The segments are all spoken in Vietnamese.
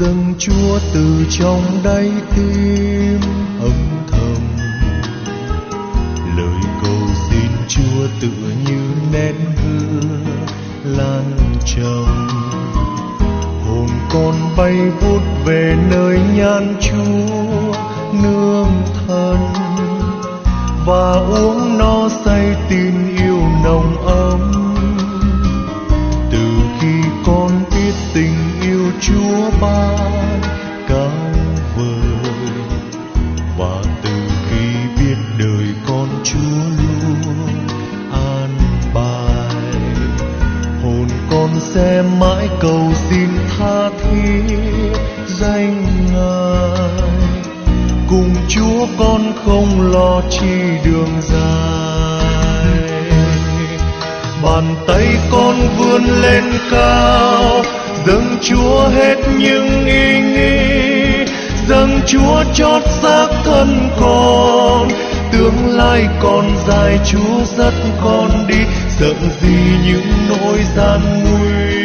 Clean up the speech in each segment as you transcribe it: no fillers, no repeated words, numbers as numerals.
dâng Chúa từ trong đáy tim âm thầm. Lời cầu xin Chúa tựa như nén hương lan trầm, hồn con bay vút về nơi nhan Chúa nương thân, và uống no say tin yêu nồng ấm. Từ khi con biết tình yêu Chúa ban cao vời, và từ khi biết đời con Chúa luôn an bài, hồn con sẽ mãi cầu xin tha thiết danh Ngài. Cùng Chúa con không lo chi đường dài, bàn tay con vươn lên cao, dâng Chúa hết những ý nghĩ, dâng Chúa chót xác thân con. Tương lai con dài Chúa dắt con đi, sợ gì những nỗi gian nguy.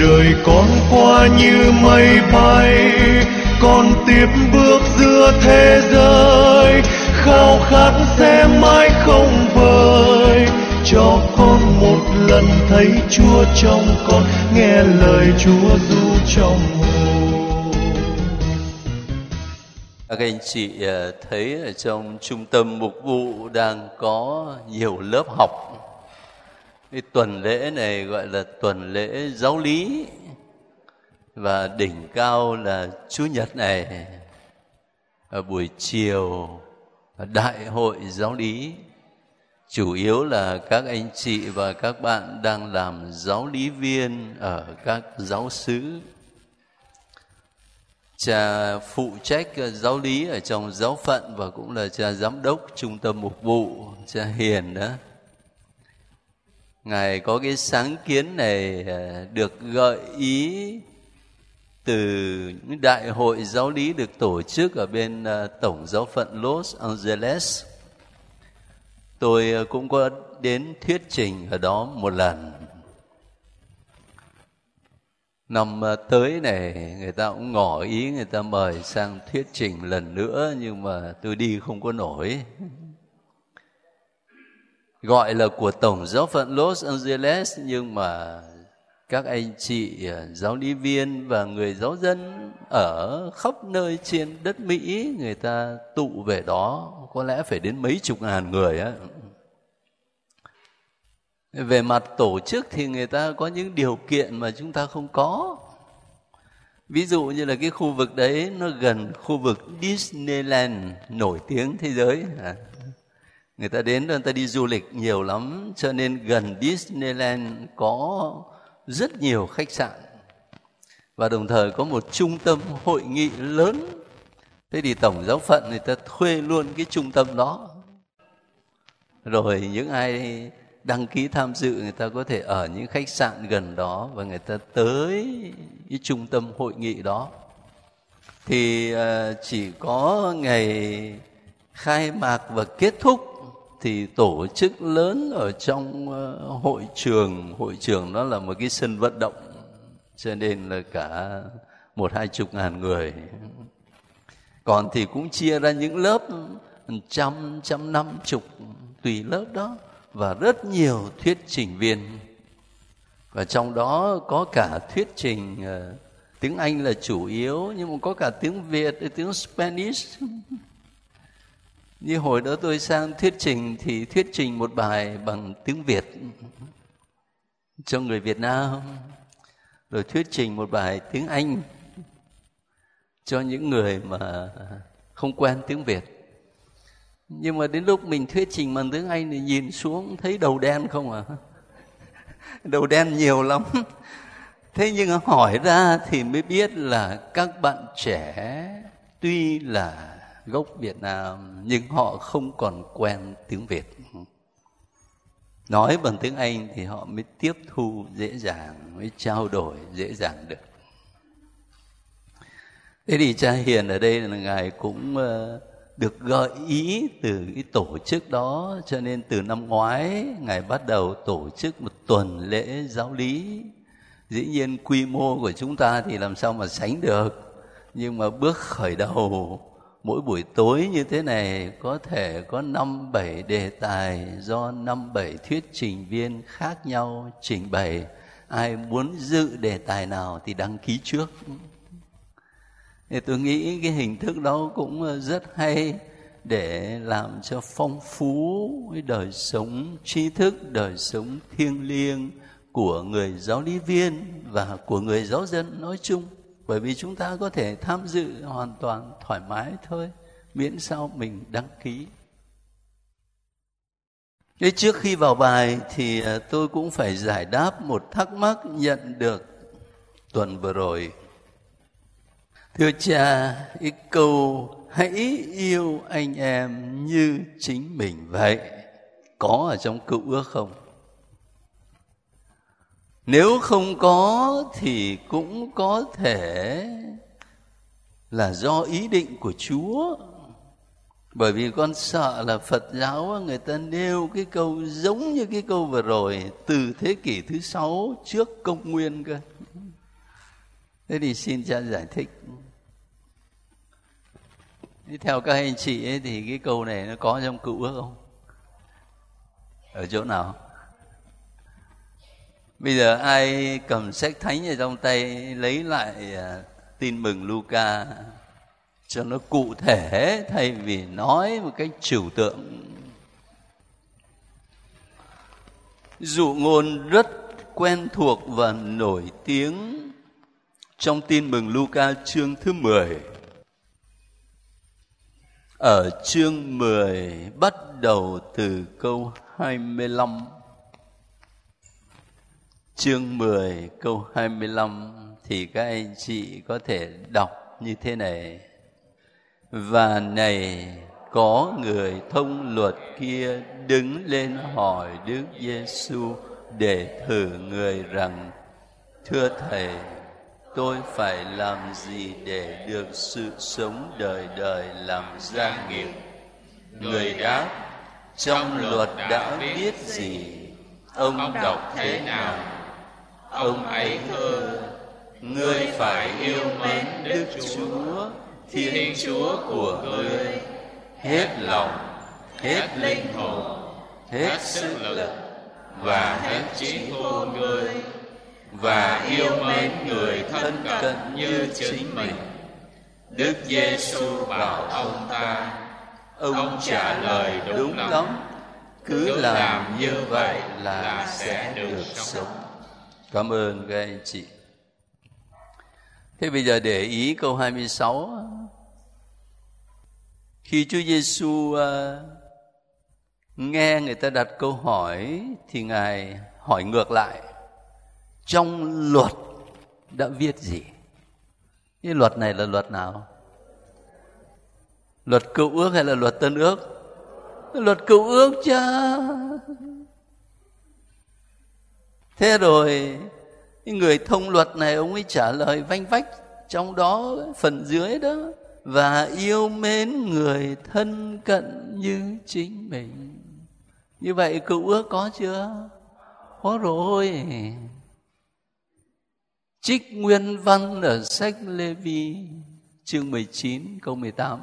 Đời con qua như mây bay, con tiếp bước giữa thế giới, khao khát sẽ mãi không vơi. Cho con một lần thấy Chúa trong con, nghe lời Chúa ru trong hồn. Các anh chị thấy ở trong trung tâm mục vụ đang có nhiều lớp học. Cái tuần lễ này gọi là tuần lễ giáo lý, và đỉnh cao là Chủ nhật này, ở buổi chiều đại hội giáo lý. Chủ yếu là các anh chị và các bạn đang làm giáo lý viên ở các giáo xứ. Cha phụ trách giáo lý ở trong giáo phận và cũng là cha giám đốc trung tâm mục vụ, cha Hiền đó. Ngài có cái sáng kiến này được gợi ý từ đại hội giáo lý được tổ chức ở bên Tổng giáo phận Los Angeles. Tôi cũng có đến thuyết trình ở đó một lần. Năm tới này người ta cũng ngỏ ý, người ta mời sang thuyết trình lần nữa, nhưng mà tôi đi không có nổi. Gọi là của Tổng giáo phận Los Angeles, nhưng mà các anh chị giáo lý viên và người giáo dân ở khắp nơi trên đất Mỹ, người ta tụ về đó, có lẽ phải đến mấy chục ngàn người á. Về mặt tổ chức thì người ta có những điều kiện mà chúng ta không có. Ví dụ như là cái khu vực đấy nó gần khu vực Disneyland nổi tiếng thế giới. Người ta đến, người ta đi du lịch nhiều lắm, cho nên gần Disneyland có rất nhiều khách sạn và đồng thời có một trung tâm hội nghị lớn. Thế thì Tổng giáo phận người ta thuê luôn cái trung tâm đó, rồi những ai đăng ký tham dự người ta có thể ở những khách sạn gần đó và người ta tới cái trung tâm hội nghị đó. Thì chỉ có ngày khai mạc và kết thúc thì tổ chức lớn ở trong hội trường đó là một cái sân vận động, cho nên là cả 1-20 ngàn người. Còn thì cũng chia ra những lớp 100-150 tùy lớp đó, và rất nhiều thuyết trình viên, và trong đó có cả thuyết trình tiếng Anh là chủ yếu, nhưng mà có cả tiếng Việt, tiếng Spanish. Như hồi đó tôi sang thuyết trình thì thuyết trình một bài bằng tiếng Việt cho người Việt Nam, rồi thuyết trình một bài tiếng Anh cho những người mà không quen tiếng Việt. Nhưng mà đến lúc mình thuyết trình bằng tiếng Anh thì nhìn xuống thấy đầu đen không à? Đầu đen nhiều lắm. Thế nhưng hỏi ra thì mới biết là các bạn trẻ tuy là gốc Việt Nam nhưng họ không còn quen tiếng Việt. Nói bằng tiếng Anh thì họ mới tiếp thu dễ dàng, mới trao đổi dễ dàng được. Thế thì cha Hiền ở đây là Ngài cũng được gợi ý từ cái tổ chức đó, cho nên từ năm ngoái Ngài bắt đầu tổ chức một tuần lễ giáo lý Dĩ nhiên quy mô của chúng ta thì làm sao mà sánh được, nhưng mà bước khởi đầu mỗi buổi tối như thế này có thể có 5-7 đề tài do 5-7 thuyết trình viên khác nhau trình bày. Ai muốn dự đề tài nào thì đăng ký trước. Thì tôi nghĩ cái hình thức đó cũng rất hay để làm cho phong phú cái đời sống tri thức, đời sống thiêng liêng của người giáo lý viên và của người giáo dân nói chung. Bởi vì chúng ta có thể tham dự hoàn toàn thoải mái thôi, miễn sao mình đăng ký. Thế trước khi vào bài thì tôi cũng phải giải đáp một thắc mắc nhận được tuần vừa rồi. Thưa cha, cái câu hãy yêu anh em như chính mình vậy có ở trong Cựu Ước không? Nếu không có thì cũng có thể là do ý định của Chúa. Bởi vì con sợ là Phật giáo người ta nêu cái câu giống như cái câu vừa rồi từ thế kỷ thứ 6 trước công nguyên cơ. Thế thì xin cha giải thích. Theo các anh chị ấy thì cái câu này nó có trong Cựu Ước không? Ở chỗ nào? Bây giờ ai cầm sách thánh ở trong tay lấy lại tin mừng Luca cho nó cụ thể thay vì nói một cách trừu tượng. Dụ ngôn rất quen thuộc và nổi tiếng trong tin mừng Luca chương thứ 10. Ở chương 10 bắt đầu từ câu 25. Chương 10 câu 25 thì các anh chị có thể đọc như thế này. Và này, có người thông luật kia đứng lên hỏi Đức Giêsu để thử người rằng: Thưa Thầy, tôi phải làm gì để được sự sống đời đời làm gia nghiệp? Người đáp: trong luật đã viết gì? Ông đọc thế nào? Ông ấy thưa: ngươi phải yêu mến Đức Chúa Thiên Chúa của ngươi hết lòng, hết linh hồn, hết sức lực và hết trí khôn ngươi, và yêu mến người thân cận như chính mình. Đức Giêsu bảo ông ta: ông trả lời đúng lắm, cứ làm như vậy là sẽ được sống. Cảm ơn các anh chị. Thế bây giờ để ý câu 26. Khi Chúa Giêsu nghe người ta đặt câu hỏi thì Ngài hỏi ngược lại: trong luật đã viết gì? Cái luật này là luật nào? Luật Cựu Ước hay là luật Tân Ước? Luật Cựu Ước chứ. Thế rồi người thông luật này ông ấy trả lời vanh vách trong đó phần dưới đó: và yêu mến người thân cận như chính mình. Như vậy Cựu Ước có chưa? Có rồi. Trích nguyên văn ở sách Lê-vi chương 19 câu 18.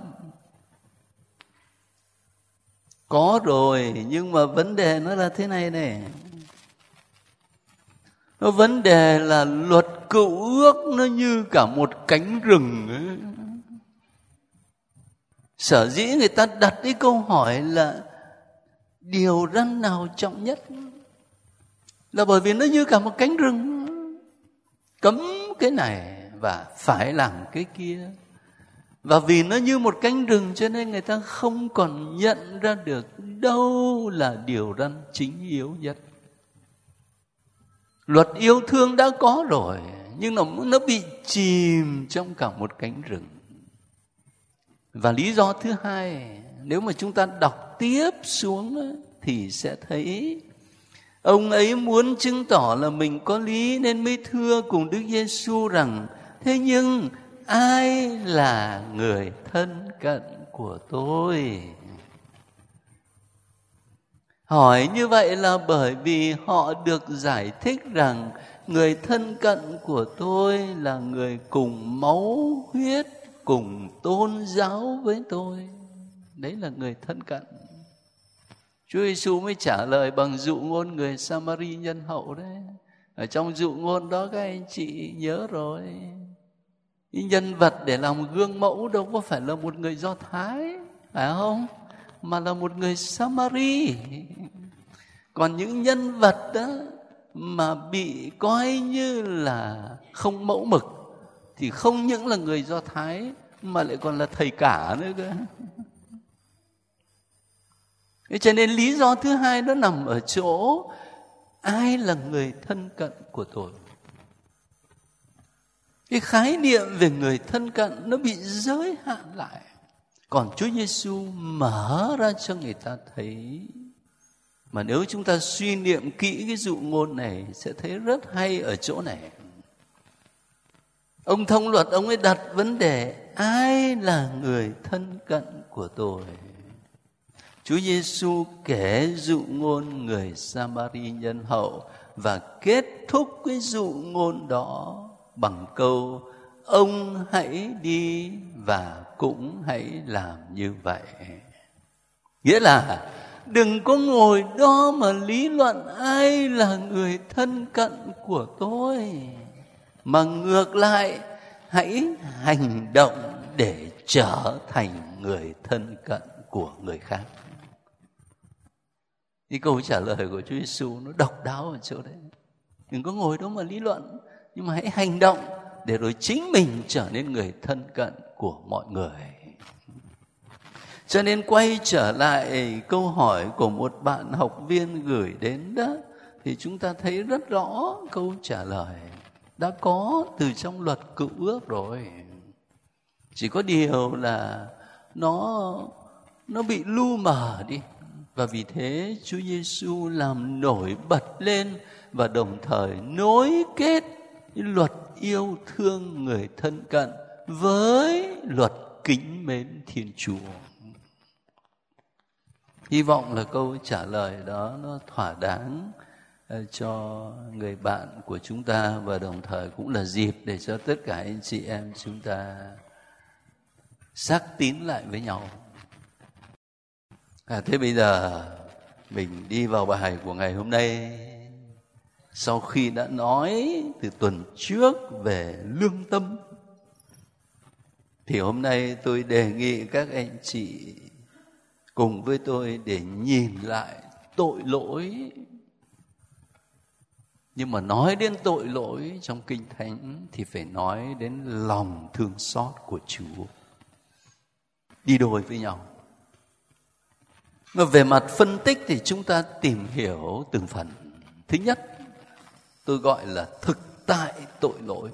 Có rồi, nhưng mà vấn đề nó là thế này này. Nó vấn đề là luật Cựu Ước nó như cả một cánh rừng ấy. Sở dĩ người ta đặt cái câu hỏi là điều răn nào trọng nhất là bởi vì nó như cả một cánh rừng, cấm cái này và phải làm cái kia. Và vì nó như một cánh rừng cho nên người ta không còn nhận ra được đâu là điều răn chính yếu nhất. Luật yêu thương đã có rồi, nhưng nó bị chìm trong cả một cánh rừng. Và lý do thứ hai, nếu mà chúng ta đọc tiếp xuống thì sẽ thấy ông ấy muốn chứng tỏ là mình có lý nên mới thưa cùng Đức Giêsu rằng: thế nhưng ai là người thân cận của tôi? Hỏi như vậy là bởi vì họ được giải thích rằng người thân cận của tôi là người cùng máu huyết, cùng tôn giáo với tôi. Đấy là người thân cận. Chúa Giêsu mới trả lời bằng dụ ngôn người Samari nhân hậu đấy. Ở trong dụ ngôn đó các anh chị nhớ rồi. Nhân vật để làm gương mẫu đâu có phải là một người Do Thái, phải không? Mà là một người Samari. Còn những nhân vật đó mà bị coi như là không mẫu mực thì không những là người Do Thái mà lại còn là thầy cả nữa cơ. Thế cho nên lý do thứ hai nó nằm ở chỗ ai là người thân cận của tôi. Cái khái niệm về người thân cận nó bị giới hạn lại. Còn Chúa Giêsu mở ra cho người ta thấy. Mà nếu chúng ta suy niệm kỹ cái dụ ngôn này sẽ thấy rất hay ở chỗ này. Ông thông luật, ông ấy đặt vấn đề ai là người thân cận của tôi. Chúa Giêsu kể dụ ngôn người Samari nhân hậu và kết thúc cái dụ ngôn đó bằng câu ông hãy đi và cũng hãy làm như vậy. Nghĩa là đừng có ngồi đó mà lý luận ai là người thân cận của tôi, mà ngược lại hãy hành động để trở thành người thân cận của người khác. Cái câu trả lời của Chúa Giêsu nó độc đáo ở chỗ đấy. Đừng có ngồi đó mà lý luận, nhưng mà hãy hành động để rồi chính mình trở nên người thân cận của mọi người. Cho nên quay trở lại câu hỏi của một bạn học viên gửi đến đó, thì chúng ta thấy rất rõ câu trả lời đã có từ trong luật cựu ước rồi. Chỉ có điều là nó bị lu mờ đi. Và vì thế Chúa Giêsu làm nổi bật lên và đồng thời nối kết luật yêu thương người thân cận với luật kính mến Thiên Chúa. Hy vọng là câu trả lời đó nó thỏa đáng cho người bạn của chúng ta, và đồng thời cũng là dịp để cho tất cả anh chị em chúng ta xác tín lại với nhau. Thế bây giờ mình đi vào bài của ngày hôm nay. Sau khi đã nói từ tuần trước về lương tâm, thì hôm nay tôi đề nghị các anh chị cùng với tôi để nhìn lại tội lỗi. Nhưng mà nói đến tội lỗi trong Kinh Thánh thì phải nói đến lòng thương xót của Chúa. Đi đôi với nhau. Về mặt phân tích thì chúng ta tìm hiểu từng phần. Thứ nhất, tôi gọi là thực tại tội lỗi.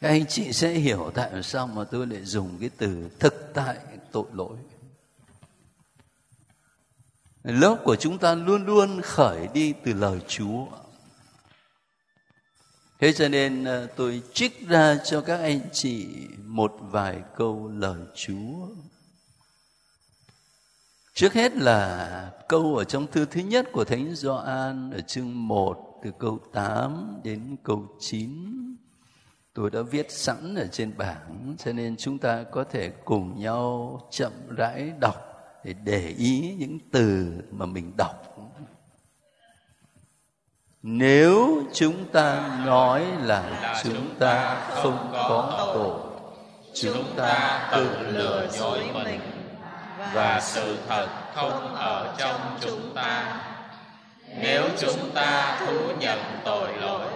Các anh chị sẽ hiểu tại sao mà tôi lại dùng cái từ thực tại tội lỗi. Lớp của chúng ta luôn luôn khởi đi từ lời Chúa. Thế cho nên tôi trích ra cho các anh chị một vài câu lời Chúa. Trước hết là câu ở trong thư thứ nhất của Thánh Gioan ở chương 1 từ câu 8 đến câu 9. Tôi đã viết sẵn ở trên bảng cho nên chúng ta có thể cùng nhau chậm rãi đọc để ý những từ mà mình đọc. Nếu chúng ta nói là chúng ta không có tội, chúng ta tự lừa dối mình và sự thật không ở trong chúng ta. Nếu chúng ta thú nhận tội lỗi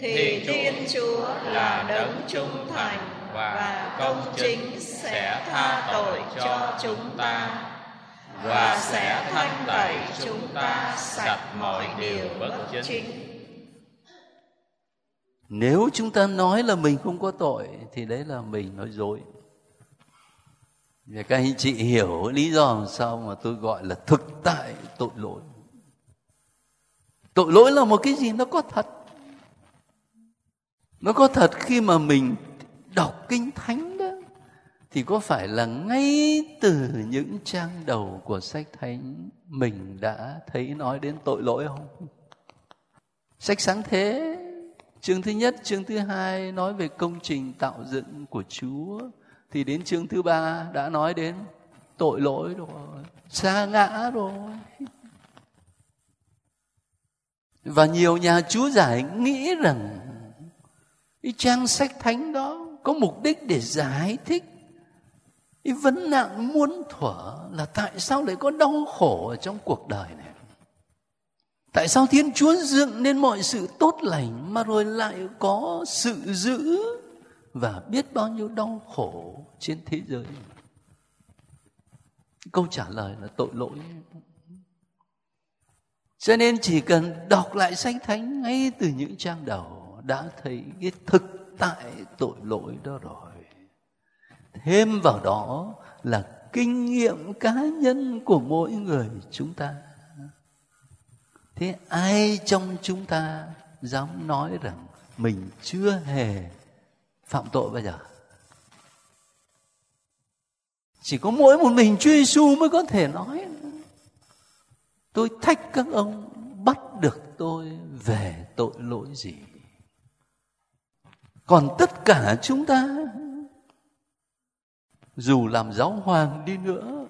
thì Thiên Chúa là đấng trung thành và công chính sẽ tha tội cho chúng ta và sẽ thanh tẩy chúng ta sạch mọi điều bất chính. Nếu chúng ta nói là mình không có tội thì đấy là mình nói dối. Các anh chị hiểu lý do làm sao mà tôi gọi là thực tại tội lỗi. Tội lỗi là một cái gì nó có thật. Nó có thật khi mà mình đọc Kinh Thánh đó, thì có phải là ngay từ những trang đầu của sách Thánh mình đã thấy nói đến tội lỗi không? Sách Sáng Thế, chương thứ nhất, chương thứ hai nói về công trình tạo dựng của Chúa. Thì đến chương thứ ba đã nói đến tội lỗi rồi, sa ngã rồi. Và nhiều nhà Chúa giải nghĩ rằng cái trang sách thánh đó có mục đích để giải thích cái vấn nạn muôn thuở là tại sao lại có đau khổ ở trong cuộc đời này. Tại sao Thiên Chúa dựng nên mọi sự tốt lành mà rồi lại có sự dữ và biết bao nhiêu đau khổ trên thế giới? Câu trả lời là tội lỗi. Cho nên chỉ cần đọc lại sách thánh ngay từ những trang đầu đã thấy cái thực tại tội lỗi đó rồi. Thêm vào đó là kinh nghiệm cá nhân của mỗi người chúng ta. Thế ai trong chúng ta dám nói rằng mình chưa hề phạm tội bao giờ? Chỉ có mỗi một mình Chúa Giêsu mới có thể nói tôi thách các ông bắt được tôi về tội lỗi gì. Còn tất cả chúng ta, dù làm giáo hoàng đi nữa,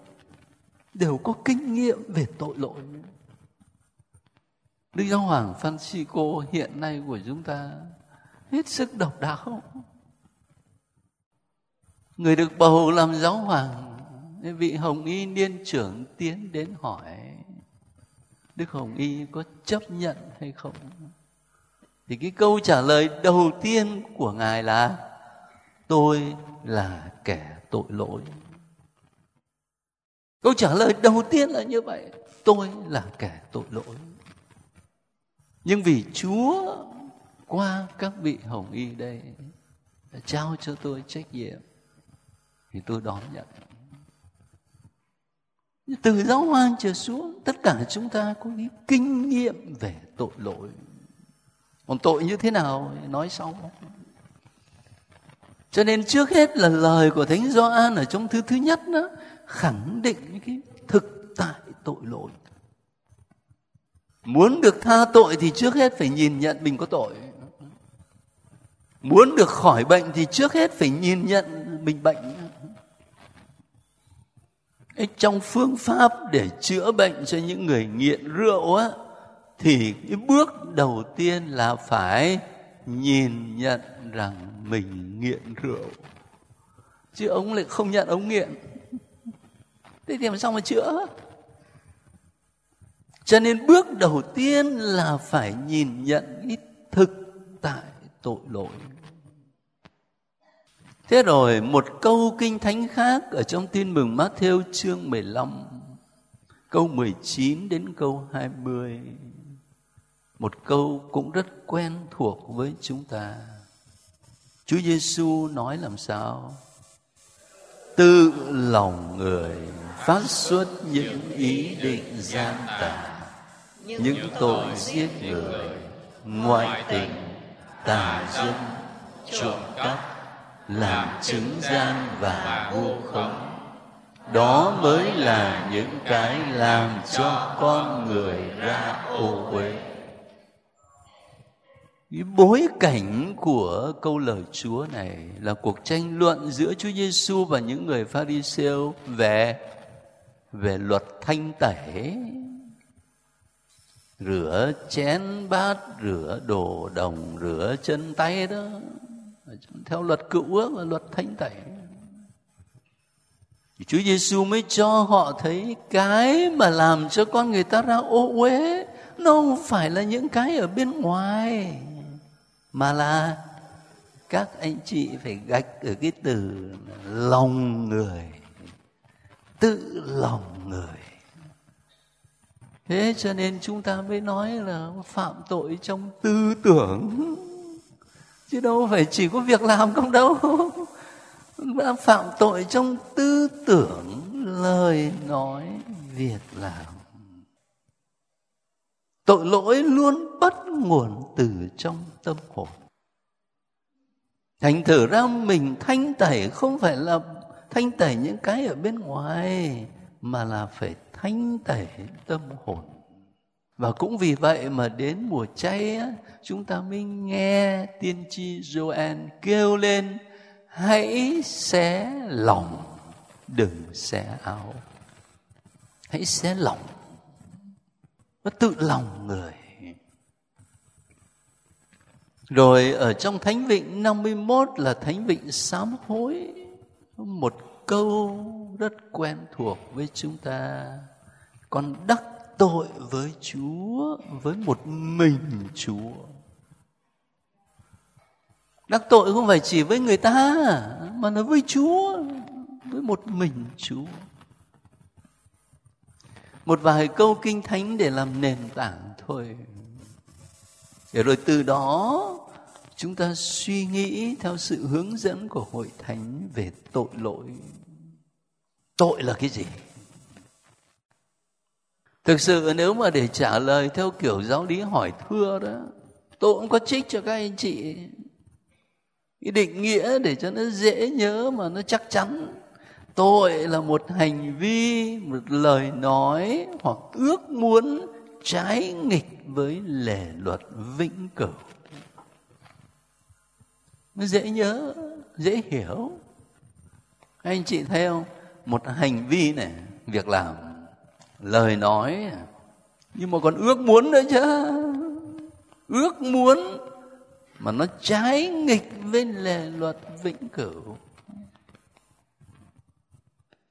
đều có kinh nghiệm về tội lỗi. Đức Giáo hoàng Francisco hiện nay của chúng ta hết sức độc đáo. Người được bầu làm giáo hoàng, vị Hồng Y niên trưởng tiến đến hỏi Đức Hồng Y có chấp nhận hay không. Thì cái câu trả lời đầu tiên của Ngài là tôi là kẻ tội lỗi. Câu trả lời đầu tiên là như vậy, tôi là kẻ tội lỗi. Nhưng vì Chúa qua các vị Hồng Y đây đã trao cho tôi trách nhiệm thì tôi đón nhận. Từ giáo hoàng trở xuống, tất cả chúng ta có những kinh nghiệm về tội lỗi. Còn tội như thế nào nói sau. Cho nên trước hết là lời của Thánh Gioan ở trong thứ nhất đó, khẳng định cái thực tại tội lỗi. Muốn được tha tội thì trước hết phải nhìn nhận mình có tội. Muốn được khỏi bệnh thì trước hết phải nhìn nhận mình bệnh. Trong phương pháp để chữa bệnh cho những người nghiện rượu á, thì cái bước đầu tiên là phải nhìn nhận rằng mình nghiện rượu. Chứ ông lại không nhận ông nghiện, thế thì làm sao mà chữa? Cho nên bước đầu tiên là phải nhìn nhận cái thực tại tội lỗi. Thế rồi một câu kinh thánh khác ở trong Tin mừng Matthew chương 15, câu 19 đến câu 20. Một câu cũng rất quen thuộc với chúng ta. Chúa Giêsu nói làm sao? Tự lòng người phát xuất những ý định gian tà, những tội giết người, ngoại tình, tà dâm, trộm cắp, làm chứng gian và vu khống. Đó mới là những cái làm cho con người ra ô uế. Bối cảnh của câu lời Chúa này là cuộc tranh luận giữa Chúa Giêsu và những người Pha-ri-sêu về luật thanh tẩy, rửa chén bát, rửa đồ đồng, rửa chân tay đó, theo luật Cựu Ước và luật thanh tẩy. Chúa Giêsu mới cho họ thấy cái mà làm cho con người ta ra ô uế nó không phải là những cái ở bên ngoài, mà là các anh chị phải gạch ở cái từ lòng người, tự lòng người. Thế cho nên chúng ta mới nói là phạm tội trong tư tưởng, chứ đâu phải chỉ có việc làm không đâu. Phạm tội trong tư tưởng, lời nói, việc làm. Tội lỗi luôn bắt nguồn từ trong tâm hồn. Thành thử ra mình thanh tẩy không phải là thanh tẩy những cái ở bên ngoài, mà là phải thanh tẩy tâm hồn. Và cũng vì vậy mà đến mùa cháy á, chúng ta mới nghe tiên tri Gioan kêu lên: hãy xé lòng, đừng xé áo. Hãy xé lòng. Nó tự lòng người. Rồi ở trong Thánh Vịnh 51 là Thánh Vịnh Sám Hối. Một câu rất quen thuộc với chúng ta: con đắc tội với Chúa, với một mình Chúa. Đắc tội không phải chỉ với người ta, mà nó với Chúa, với một mình Chúa. Một vài câu kinh thánh để làm nền tảng thôi. Để rồi từ đó chúng ta suy nghĩ theo sự hướng dẫn của Hội Thánh về tội lỗi. Tội là cái gì? Thực sự nếu mà để trả lời theo kiểu giáo lý hỏi thưa đó, tôi cũng có trích cho các anh chị cái định nghĩa để cho nó dễ nhớ mà nó chắc chắn. Tội là một hành vi, một lời nói hoặc ước muốn trái nghịch với lề luật vĩnh cửu. Nó dễ nhớ, dễ hiểu. Anh chị thấy không? Một hành vi này, việc làm, lời nói, nhưng mà còn ước muốn nữa chứ. Ước muốn mà nó trái nghịch với lề luật vĩnh cửu.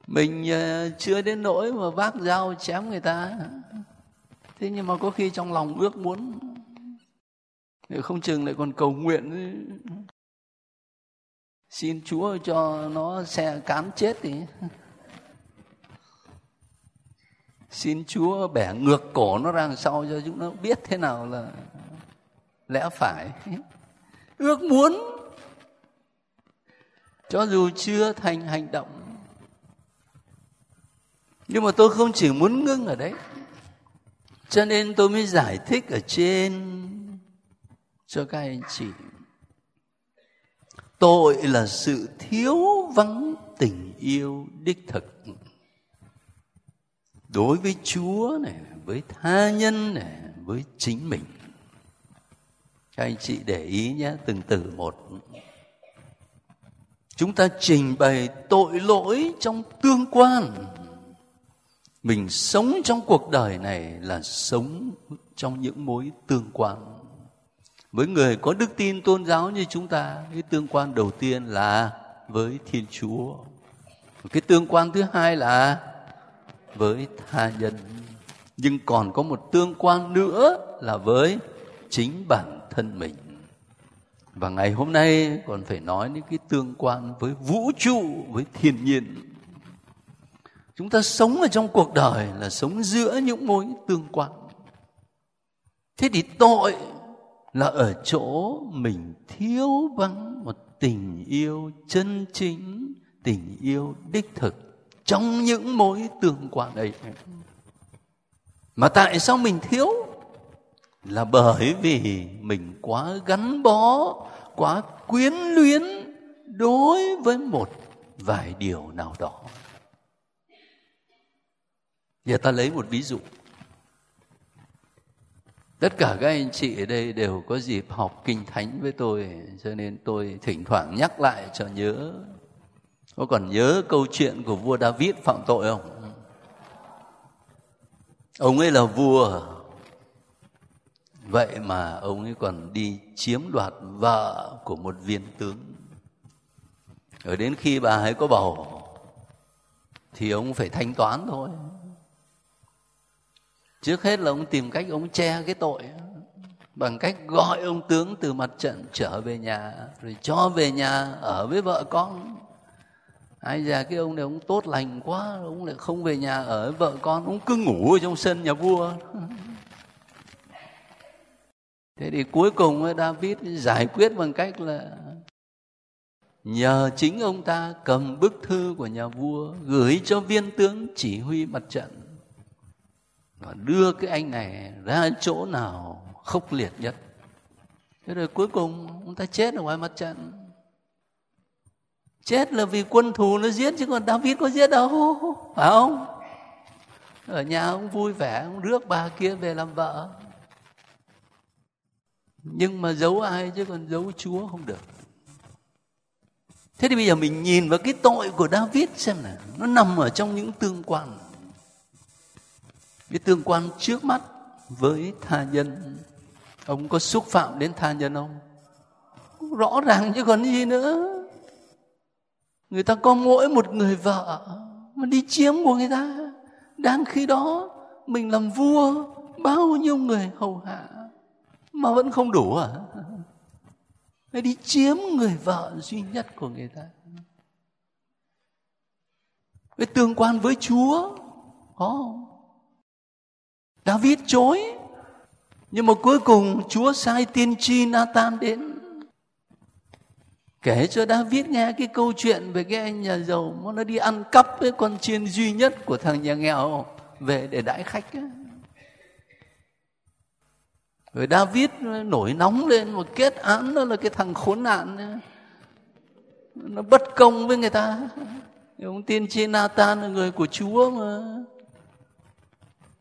Mình chưa đến nỗi mà vác dao chém người ta, thế nhưng mà có khi trong lòng ước muốn, không chừng lại còn cầu nguyện xin Chúa cho nó xe cán chết thì xin Chúa bẻ ngược cổ nó ra sau cho chúng nó biết thế nào là lẽ phải. Ước muốn cho dù chưa thành hành động. Nhưng mà tôi không chỉ muốn ngưng ở đấy, cho nên tôi mới giải thích ở trên cho các anh chị. Tội là sự thiếu vắng tình yêu đích thực đối với Chúa này, với tha nhân này, với chính mình. Các anh chị để ý nhé, từng từ một. Chúng ta trình bày tội lỗi trong tương quan. Mình sống trong cuộc đời này là sống trong những mối tương quan. Với người có đức tin tôn giáo như chúng ta, cái tương quan đầu tiên là với Thiên Chúa. Cái tương quan thứ hai là với tha nhân. Nhưng còn có một tương quan nữa là với chính bản thân mình. Và ngày hôm nay còn phải nói đến cái tương quan với vũ trụ, với thiên nhiên. Chúng ta sống ở trong cuộc đời là sống giữa những mối tương quan. Thế thì tội là ở chỗ mình thiếu vắng một tình yêu chân chính, tình yêu đích thực trong những mối tương quan ấy. Mà tại sao mình thiếu? Là bởi vì mình quá gắn bó, quá quyến luyến đối với một vài điều nào đó. Giờ ta lấy một ví dụ. Tất cả các anh chị ở đây đều có dịp học kinh thánh với tôi, cho nên tôi thỉnh thoảng nhắc lại cho nhớ. Có còn nhớ câu chuyện của vua David phạm tội không? Ông ấy là vua, vậy mà ông ấy còn đi chiếm đoạt vợ của một viên tướng. Rồi đến khi bà ấy có bầu thì ông phải thanh toán thôi. Trước hết là ông tìm cách ông che cái tội bằng cách gọi ông tướng từ mặt trận trở về nhà, rồi cho về nhà ở với vợ con. Ai già cái ông này ông tốt lành quá, ông lại không về nhà ở với vợ con, ông cứ ngủ ở trong sân nhà vua. Thế thì cuối cùng David giải quyết bằng cách là nhờ chính ông ta cầm bức thư của nhà vua gửi cho viên tướng chỉ huy mặt trận và đưa cái anh này ra chỗ nào khốc liệt nhất. Thế rồi cuối cùng ông ta chết ở ngoài mặt trận. Chết là vì quân thù nó giết, chứ còn David có giết đâu, phải không? Ở nhà ông vui vẻ, ông rước bà kia về làm vợ. Nhưng mà giấu ai chứ còn giấu Chúa không được. Thế thì bây giờ mình nhìn vào cái tội của David xem nào, nó nằm ở trong những tương quan. Cái tương quan trước mắt với tha nhân. Ông có xúc phạm đến tha nhân không? Rõ ràng chứ còn gì nữa. Người ta có mỗi một người vợ mà đi chiếm của người ta. Đang khi đó mình làm vua, bao nhiêu người hầu hạ mà vẫn không đủ à? Phải đi chiếm người vợ duy nhất của người ta. Cái tương quan với Chúa có không? David chối, nhưng mà cuối cùng Chúa sai tiên tri Nathan đến kể cho David nghe cái câu chuyện về cái anh nhà giàu mà nó đi ăn cắp cái con chiên duy nhất của thằng nhà nghèo về để đãi khách ấy. Rồi David nổi nóng lên một kết án đó là cái thằng khốn nạn ấy. Nó bất công với người ta. Ông tiên tri Nathan là người của Chúa mà.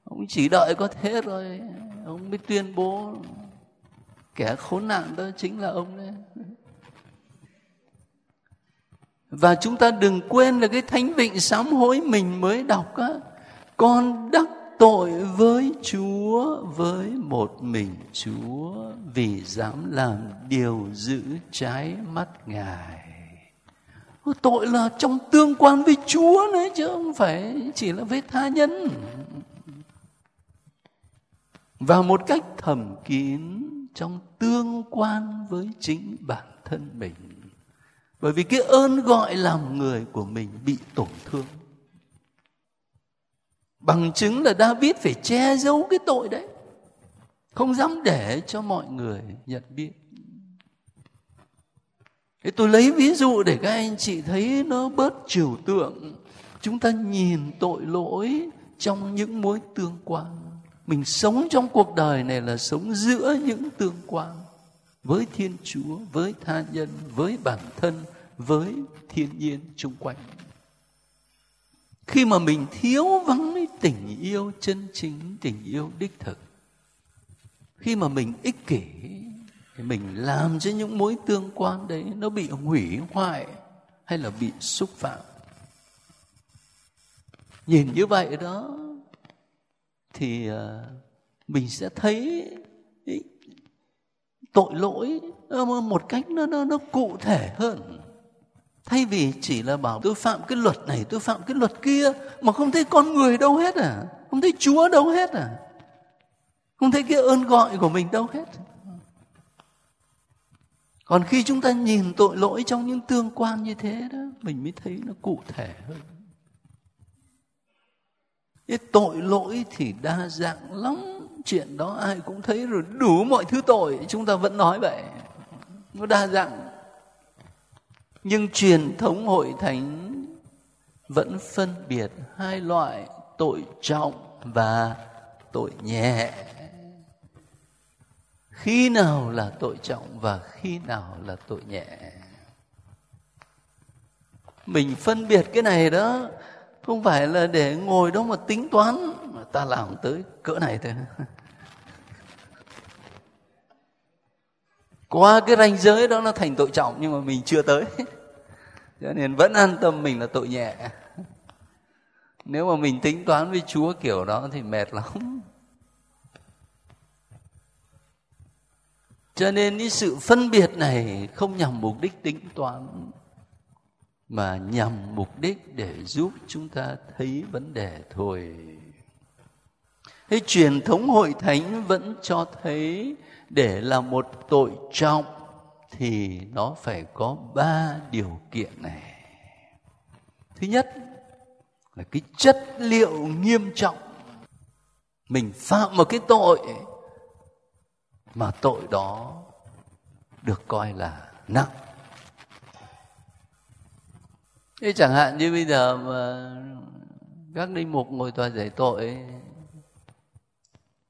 Ông chỉ đợi có thế rồi ông mới tuyên bố kẻ khốn nạn đó chính là ông đấy. Và chúng ta đừng quên là cái thánh vịnh sám hối mình mới đọc á. Con đắc tội với Chúa, với một mình Chúa, vì dám làm điều giữ trái mắt Ngài. Tội là trong tương quan với Chúa đấy chứ không phải chỉ là với tha nhân. Và một cách thầm kín trong tương quan với chính bản thân mình. Bởi vì cái ơn gọi làm người của mình bị tổn thương. Bằng chứng là David phải che giấu cái tội đấy. Không dám để cho mọi người nhận biết. Thế tôi lấy ví dụ để các anh chị thấy nó bớt trừu tượng. Chúng ta nhìn tội lỗi trong những mối tương quan. Mình sống trong cuộc đời này là sống giữa những tương quan. Với Thiên Chúa, với tha nhân, với bản thân, với thiên nhiên chung quanh. Khi mà mình thiếu vắng tình yêu chân chính, tình yêu đích thực. Khi mà mình ích kỷ, thì mình làm cho những mối tương quan đấy nó bị hủy hoại hay là bị xúc phạm. Nhìn như vậy đó, thì mình sẽ thấy tội lỗi một cách nó cụ thể hơn. Thay vì chỉ là bảo tôi phạm cái luật này, tôi phạm cái luật kia, mà không thấy con người đâu hết à? Không thấy Chúa đâu hết à? Không thấy cái ơn gọi của mình đâu hết. Còn khi chúng ta nhìn tội lỗi trong những tương quan như thế đó, mình mới thấy nó cụ thể hơn. Cái tội lỗi thì đa dạng lắm. Chuyện đó ai cũng thấy rồi, đủ mọi thứ tội, chúng ta vẫn nói vậy. Nó đa dạng. Nhưng truyền thống hội thánh vẫn phân biệt hai loại tội trọng và tội nhẹ. Khi nào là tội trọng và khi nào là tội nhẹ? Mình phân biệt cái này đó không phải là để ngồi đó mà tính toán ta làm tới cỡ này thôi. Qua cái ranh giới đó nó thành tội trọng, nhưng mà mình chưa tới, cho nên vẫn an tâm mình là tội nhẹ. Nếu mà mình tính toán với Chúa kiểu đó thì mệt lắm. Cho nên cái sự phân biệt này không nhằm mục đích tính toán, mà nhằm mục đích để giúp chúng ta thấy vấn đề thôi. Thế truyền thống hội thánh vẫn cho thấy để là một tội trọng thì nó phải có 3 điều kiện này. Thứ nhất là cái chất liệu nghiêm trọng. Mình phạm một cái tội mà tội đó được coi là nặng. Thế chẳng hạn như bây giờ mà các linh mục ngồi tòa giải tội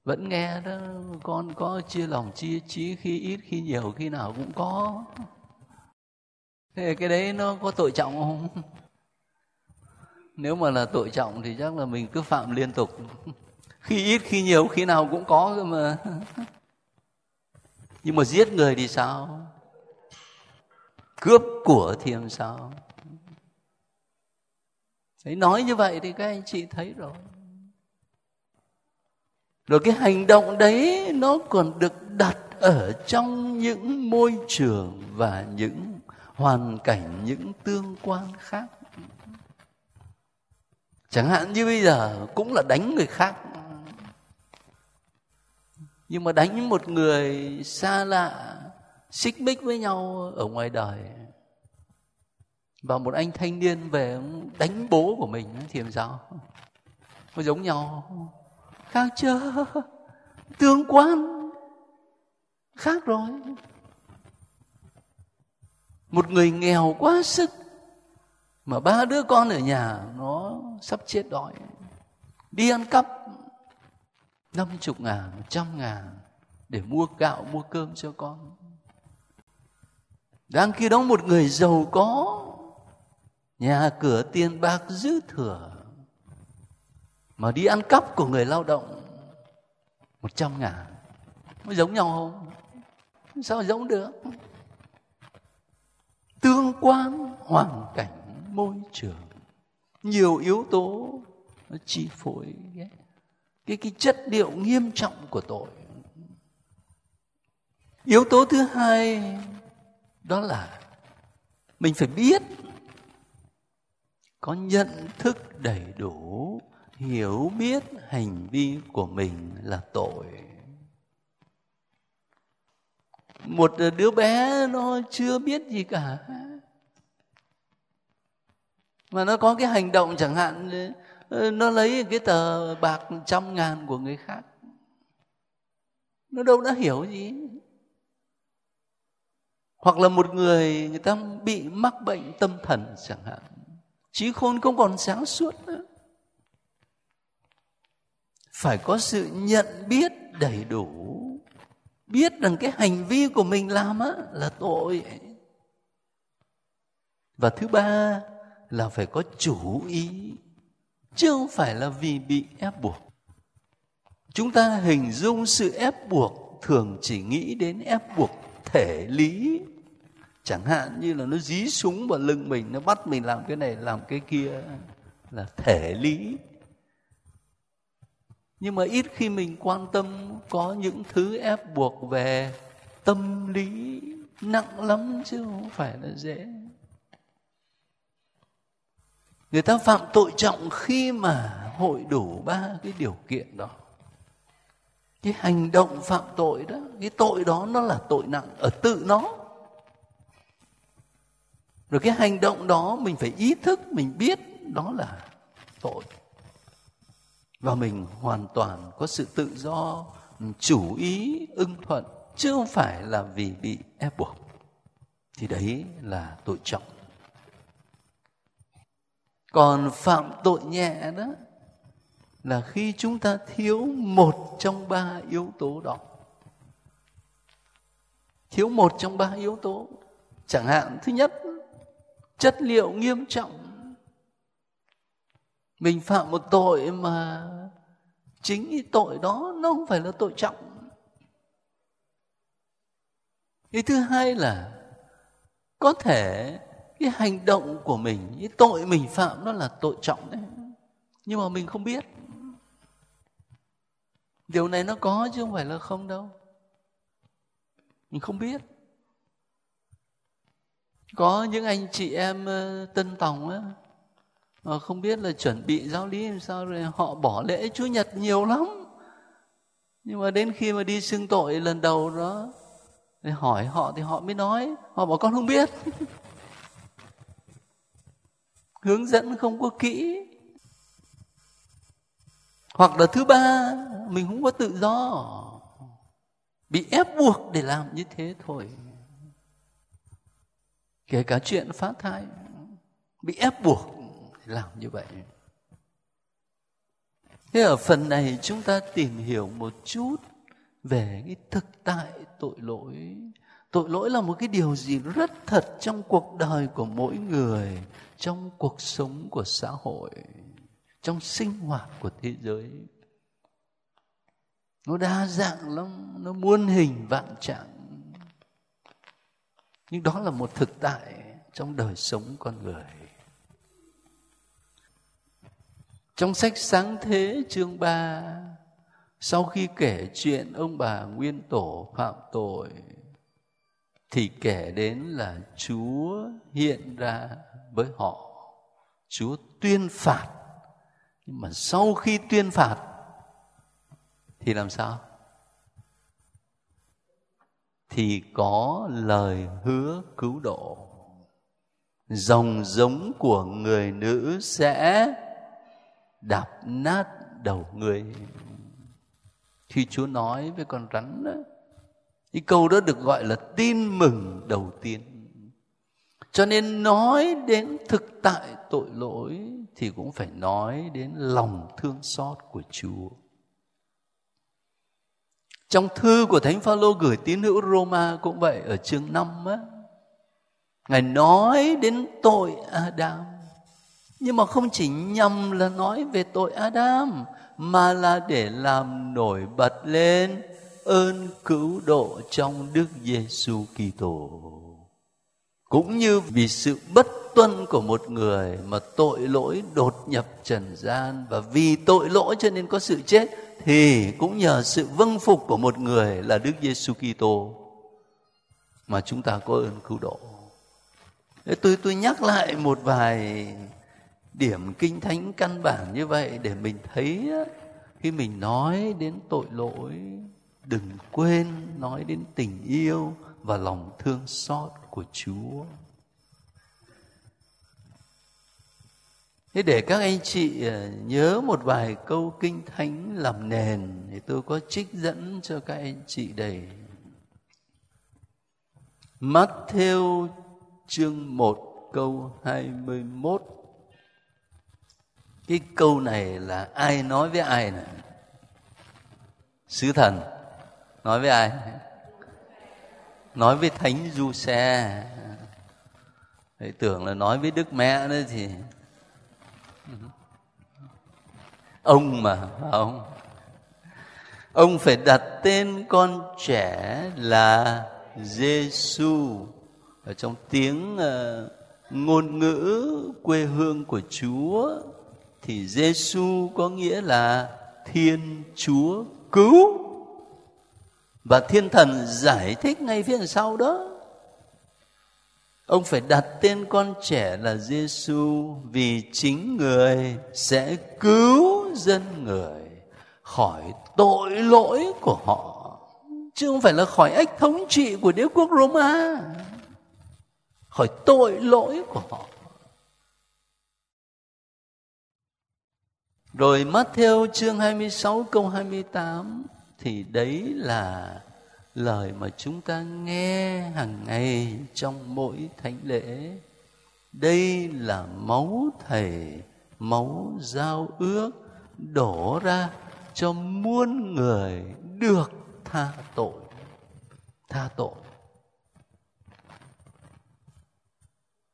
vẫn nghe đó, con có chia lòng chia trí, khi ít khi nhiều khi nào cũng có. Thế cái đấy nó có tội trọng không? Nếu mà là tội trọng thì chắc là mình cứ phạm liên tục. Khi ít, khi nhiều, khi nào cũng có cơ mà. Nhưng mà giết người thì sao? Cướp của thì làm sao? Đấy, nói như vậy thì các anh chị thấy rồi. Rồi cái hành động đấy nó còn được đặt ở trong những môi trường và những hoàn cảnh, những tương quan khác. Chẳng hạn như bây giờ cũng là đánh người khác. Nhưng mà đánh một người xa lạ, xích mích với nhau ở ngoài đời. Và một anh thanh niên về đánh bố của mình thì làm sao? Có giống nhau khác chưa? Tương quan khác rồi. Một người nghèo quá sức mà 3 đứa con ở nhà nó sắp chết đói, đi ăn cắp 50 ngàn, 100 ngàn để mua gạo, mua cơm cho con. Đang khi đó một người giàu có, nhà cửa tiền bạc dư thừa, mà đi ăn cắp của người lao động 100 ngàn. Nó giống nhau không? Sao giống được? Tương quan, hoàn cảnh, môi trường, nhiều yếu tố nó chi phối cái chất liệu nghiêm trọng của tội. Yếu tố thứ hai đó là mình phải biết, có nhận thức đầy đủ, hiểu biết hành vi của mình là tội. Một đứa bé nó chưa biết gì cả mà nó có cái hành động, chẳng hạn nó lấy cái tờ bạc 100 ngàn của người khác, nó đâu đã hiểu gì. Hoặc là một người ta bị mắc bệnh tâm thần chẳng hạn, trí khôn không còn sáng suốt nữa. Phải có sự nhận biết đầy đủ, biết rằng cái hành vi của mình làm là tội. Và thứ ba là phải có chủ ý, chứ không phải là vì bị ép buộc. Chúng ta hình dung sự ép buộc thường chỉ nghĩ đến ép buộc thể lý. Chẳng hạn như là nó dí súng vào lưng mình, nó bắt mình làm cái này, làm cái kia là thể lý. Nhưng mà ít khi mình quan tâm có những thứ ép buộc về tâm lý, nặng lắm chứ không phải là dễ. Người ta phạm tội trọng khi mà hội đủ 3 cái điều kiện đó. Cái hành động phạm tội đó, cái tội đó nó là tội nặng ở tự nó. Rồi cái hành động đó mình phải ý thức, mình biết đó là tội. Và mình hoàn toàn có sự tự do, chủ ý, ưng thuận, chứ không phải là vì bị ép buộc. Thì đấy là tội trọng. Còn phạm tội nhẹ đó là khi chúng ta thiếu một trong 3 yếu tố đó. Thiếu một trong 3 yếu tố. Chẳng hạn thứ nhất, chất liệu nghiêm trọng. Mình phạm một tội mà chính cái tội đó nó không phải là tội trọng. Cái thứ hai là có thể cái hành động của mình, cái tội mình phạm nó là tội trọng đấy, nhưng mà mình không biết. Điều này nó có chứ không phải là không đâu. Mình không biết. Có những anh chị em tân tòng á, không biết là chuẩn bị giáo lý làm sao rồi, họ bỏ lễ Chúa Nhật nhiều lắm. Nhưng mà đến khi mà đi xưng tội lần đầu đó, hỏi họ thì họ mới nói, họ bảo con không biết. Hướng dẫn không có kỹ. Hoặc là thứ ba, mình không có tự do, bị ép buộc để làm như thế thôi. Kể cả chuyện phá thai, bị ép buộc làm như vậy. Thế ở phần này chúng ta tìm hiểu một chút về cái thực tại tội lỗi, Tội lỗi là một cái điều gì rất thật trong cuộc đời của mỗi người, trong cuộc sống của xã hội, trong sinh hoạt của thế giới. Nó đa dạng lắm, nó muôn hình vạn trạng. Nhưng đó là một thực tại trong đời sống con người. Trong sách Sáng Thế chương 3, sau khi kể chuyện ông bà Nguyên Tổ phạm tội, thì kể đến là Chúa hiện ra với họ. Chúa tuyên phạt. Nhưng mà sau khi tuyên phạt thì làm sao? Thì có lời hứa cứu độ. Dòng giống của người nữ sẽ đạp nát đầu người. Khi Chúa nói với con rắn đó, cái câu đó được gọi là tin mừng đầu tiên. Cho nên nói đến thực tại tội lỗi thì cũng phải nói đến lòng thương xót của Chúa. Trong thư của Thánh Phaolô gửi tín hữu Roma cũng vậy, ở chương 5 á, Ngài nói đến tội Adam. Nhưng mà không chỉ nhằm là nói về tội Adam, mà là để làm nổi bật lên ơn cứu độ trong Đức Giêsu Kitô. Cũng như vì sự bất tuân của một người mà tội lỗi đột nhập trần gian, và vì tội lỗi cho nên có sự chết, thì cũng nhờ sự vâng phục của một người là Đức Giêsu Kitô mà chúng ta có ơn cứu độ. Tôi nhắc lại một vài điểm kinh thánh căn bản như vậy để mình thấy khi mình nói đến tội lỗi, đừng quên nói đến tình yêu và lòng thương xót của Chúa. Thế để các anh chị nhớ một vài câu kinh thánh làm nền, thì tôi có trích dẫn cho các anh chị đây. Mát-thêu chương 1 câu 21. Cái câu này là ai nói với ai này? Sứ thần nói với ai? Nói với Thánh Giuse. Tưởng là nói với Đức Mẹ nữa thì ông mà ông. Ông phải đặt tên con trẻ là Giê-xu. Ở trong tiếng ngôn ngữ quê hương của Chúa thì Giê-xu có nghĩa là Thiên Chúa cứu. Và thiên thần giải thích ngay phía sau đó. Ông phải đặt tên con trẻ là Giê-xu vì chính người sẽ cứu dân người khỏi tội lỗi của họ, chứ không phải là khỏi ách thống trị của đế quốc Roma, khỏi tội lỗi của họ. Rồi Mát-thêu chương 26 câu 28 thì đấy là lời mà chúng ta nghe hàng ngày trong mỗi thánh lễ. Đây là máu Thầy, máu giao ước đổ ra cho muôn người được tha tội. Tha tội.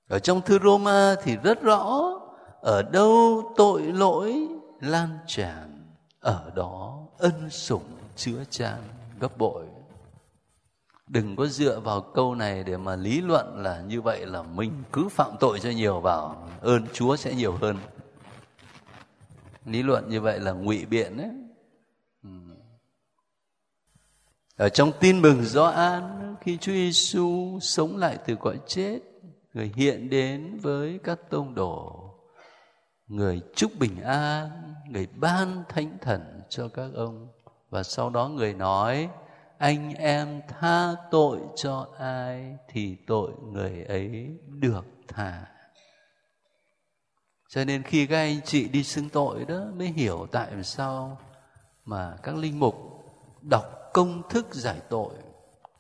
Ở trong thư Roma thì rất rõ, ở đâu tội lỗi lan tràn, ở đó ân sủng chứa chan gấp bội. Đừng có dựa vào câu này để mà lý luận là như vậy là mình cứ phạm tội cho nhiều vào, ơn Chúa sẽ nhiều hơn. Lý luận như vậy là ngụy biện đấy. Ở trong tin mừng Gioan, khi Chúa Giêsu sống lại từ cõi chết, người hiện đến với các tông đồ, người chúc bình an, người ban Thánh Thần cho các ông, và sau đó người nói: anh em tha tội cho ai thì tội người ấy được tha. Cho nên khi các anh chị đi xưng tội đó mới hiểu tại sao mà các linh mục đọc công thức giải tội.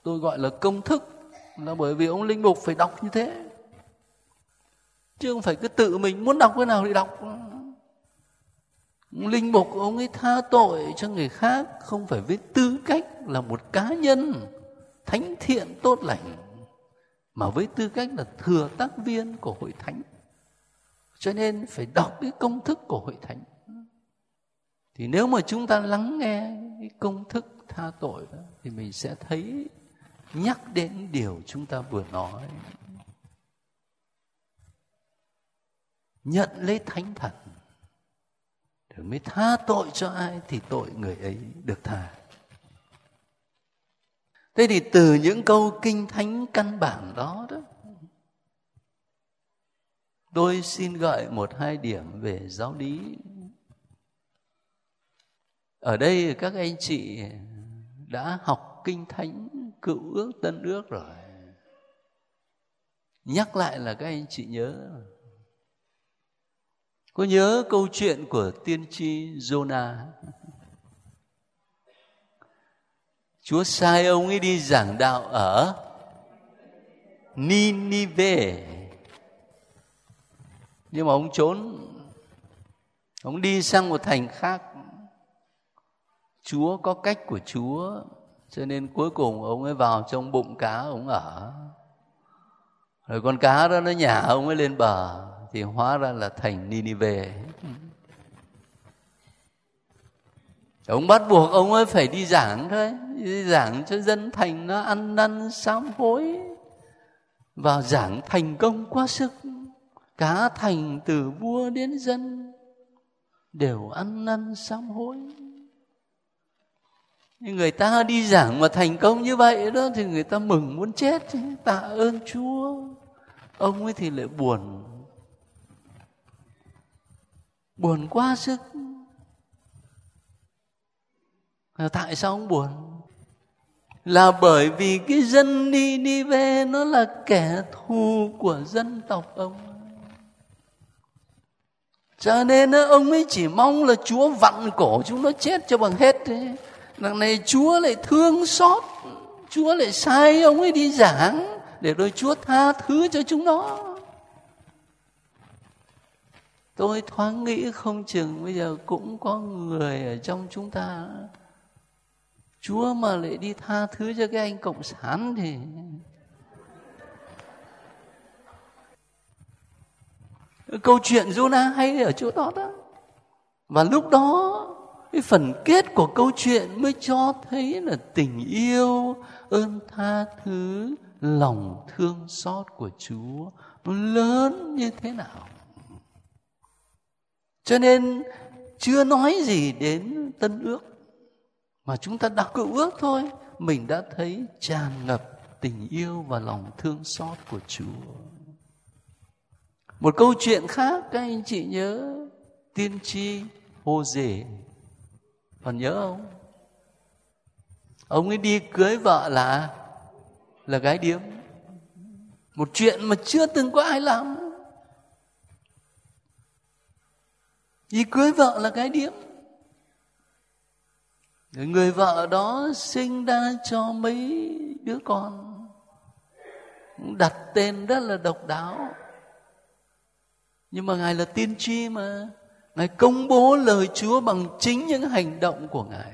Tôi gọi là công thức là bởi vì ông linh mục phải đọc như thế, chứ không phải cứ tự mình muốn đọc cái nào thì đọc. Linh mục ông ấy tha tội cho người khác không phải với tư cách là một cá nhân, thánh thiện tốt lành, mà với tư cách là thừa tác viên của hội thánh. Cho nên phải đọc cái công thức của hội thánh. Thì nếu mà chúng ta lắng nghe cái công thức tha tội đó, thì mình sẽ thấy nhắc đến điều chúng ta vừa nói. Nhận lấy thánh thần để mới tha tội cho ai thì tội người ấy được tha. Thế thì từ những câu kinh thánh căn bản đó, tôi xin gợi một hai điểm về giáo lý. Ở đây các anh chị đã học kinh thánh Cựu Ước Tân Ước rồi. Nhắc lại là các anh chị nhớ. Có nhớ câu chuyện của tiên tri Jonah? Chúa sai ông ấy đi giảng đạo ở Ninive. Nhưng mà ông trốn. Ông đi sang một thành khác. Chúa có cách của Chúa, cho nên cuối cùng ông ấy vào trong bụng cá ông ở. Rồi con cá đó nó nhả ông ấy lên bờ, thì hóa ra là thành Ninive. Ông bắt buộc ông ấy phải đi giảng thôi, đi giảng cho dân thành nó ăn năn sám hối. Và giảng thành công quá sức, cả thành từ vua đến dân đều ăn năn sám hối. Người ta đi giảng mà thành công như vậy đó thì người ta mừng muốn chết, tạ ơn Chúa. Ông ấy thì lại buồn, buồn quá sức. Tại sao ông buồn? Là bởi vì cái dân Ninive nó là kẻ thù của dân tộc ông. Cho nên ông ấy chỉ mong là Chúa vặn cổ chúng nó chết cho bằng hết. Đằng này Chúa lại thương xót, Chúa lại sai ông ấy đi giảng để rồi Chúa tha thứ cho chúng nó. Tôi thoáng nghĩ không chừng bây giờ cũng có người ở trong chúng ta, Chúa mà lại đi tha thứ cho cái anh cộng sản thì... Câu chuyện Jonah hay ở chỗ đó đó. Và lúc đó cái phần kết của câu chuyện mới cho thấy là tình yêu, ơn tha thứ, lòng thương xót của Chúa nó lớn như thế nào. Cho nên chưa nói gì đến Tân Ước, mà chúng ta đọc Cựu Ước thôi, mình đã thấy tràn ngập tình yêu và lòng thương xót của Chúa. Một câu chuyện khác các anh chị nhớ, tiên tri Hô-giê, còn nhớ không? Ông ấy đi cưới vợ là gái điếm, một chuyện mà chưa từng có ai làm. Đi cưới vợ là gái điếm, người vợ đó sinh ra cho mấy đứa con, đặt tên rất là độc đáo. Nhưng mà Ngài là tiên tri mà, Ngài công bố lời Chúa bằng chính những hành động của Ngài.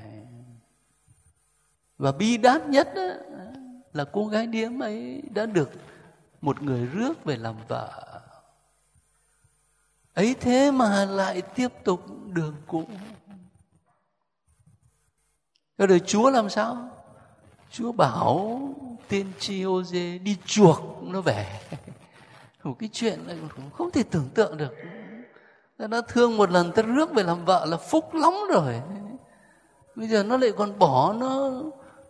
Và bi đát nhất là cô gái điếm ấy đã được một người rước về làm vợ. Ấy thế mà lại tiếp tục đường cũ. Rồi đời Chúa làm sao? Chúa bảo tiên tri Hô-giê đi chuộc nó về. Một cái chuyện này không thể tưởng tượng được. Nó thương một lần, ta rước về làm vợ là phúc lắm rồi. Bây giờ nó lại còn bỏ, nó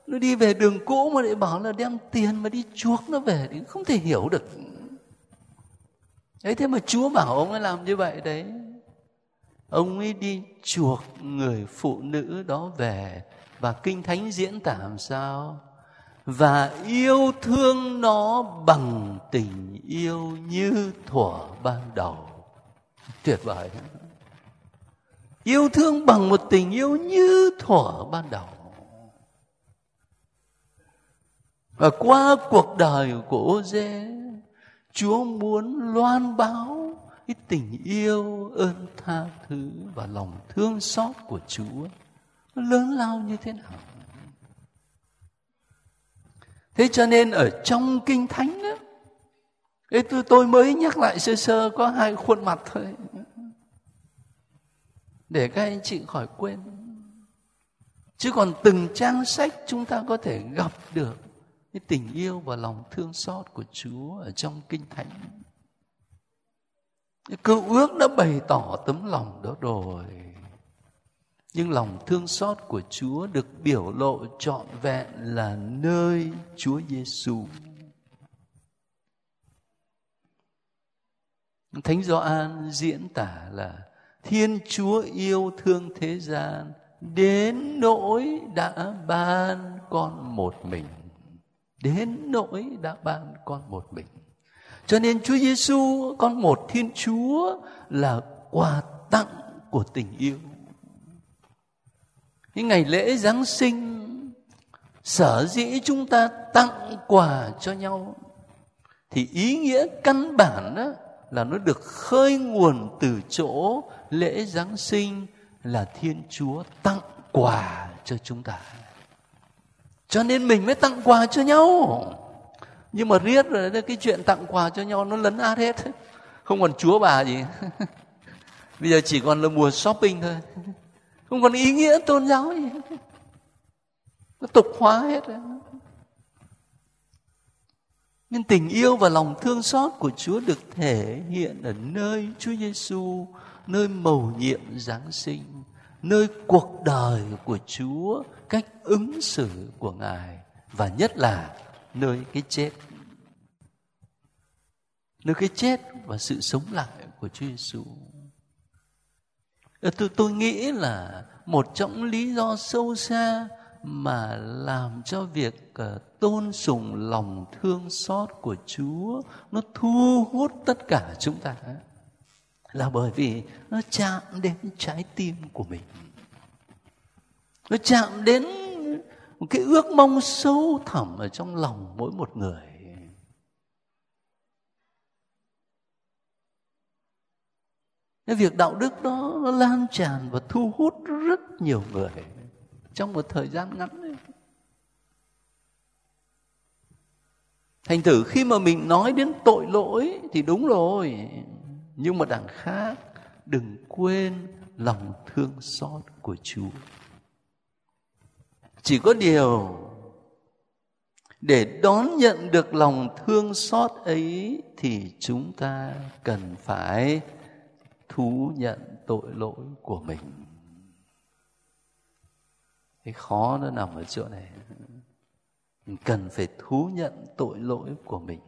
đi về đường cũ mà lại bảo là đem tiền mà đi chuộc nó về, thì không thể hiểu được. Đấy, thế mà Chúa bảo ông ấy làm như vậy đấy. Ông ấy đi chuộc người phụ nữ đó về. Và Kinh Thánh diễn tả làm sao? Và yêu thương nó bằng tình yêu như thuở ban đầu. Tuyệt vời. Yêu thương bằng một tình yêu như thuở ban đầu. Và qua cuộc đời của Hô-giê, Chúa muốn loan báo cái tình yêu, ơn tha thứ và lòng thương xót của Chúa nó lớn lao như thế nào. Thế cho nên ở trong Kinh Thánh đó, tôi mới nhắc lại sơ sơ có hai khuôn mặt thôi, để các anh chị khỏi quên. Chứ còn từng trang sách chúng ta có thể gặp được cái tình yêu và lòng thương xót của Chúa ở trong Kinh Thánh. Cựu ước đã bày tỏ tấm lòng đó rồi, nhưng lòng thương xót của Chúa được biểu lộ trọn vẹn là nơi Chúa Giêsu. Thánh Gioan diễn tả là Thiên Chúa yêu thương thế gian đến nỗi đã ban con một mình. Đến nỗi đã ban con một mình. Cho nên Chúa Giêsu, con một Thiên Chúa, là quà tặng của tình yêu. Những ngày lễ Giáng sinh, sở dĩ chúng ta tặng quà cho nhau, thì ý nghĩa căn bản đó là nó được khơi nguồn từ chỗ lễ Giáng sinh là Thiên Chúa tặng quà cho chúng ta. Cho nên mình mới tặng quà cho nhau. Nhưng mà riết rồi cái chuyện tặng quà cho nhau nó lấn át hết. Không còn Chúa bà gì. Bây giờ chỉ còn là mùa shopping thôi. Không còn ý nghĩa tôn giáo gì. Nó tục hóa hết rồi. Nên tình yêu và lòng thương xót của Chúa được thể hiện ở nơi Chúa Giêsu, nơi mầu nhiệm Giáng sinh, nơi cuộc đời của Chúa, cách ứng xử của Ngài, và nhất là nơi cái chết. Nơi cái chết và sự sống lại của Chúa Giêsu. Tôi nghĩ là một trong lý do sâu xa mà làm cho việc tôn sùng lòng thương xót của Chúa nó thu hút tất cả chúng ta là bởi vì nó chạm đến trái tim của mình. Nó chạm đến một cái ước mong sâu thẳm ở trong lòng mỗi một người. Cái việc đạo đức đó nó lan tràn và thu hút rất nhiều người trong một thời gian ngắn ấy. Thành thử khi mà mình nói đến tội lỗi thì đúng rồi, nhưng mà đằng khác đừng quên lòng thương xót của Chúa. Chỉ có điều để đón nhận được lòng thương xót ấy thì chúng ta cần phải thú nhận tội lỗi của mình. Cái khó nó nằm ở chỗ này. Mình cần phải thú nhận tội lỗi của mình.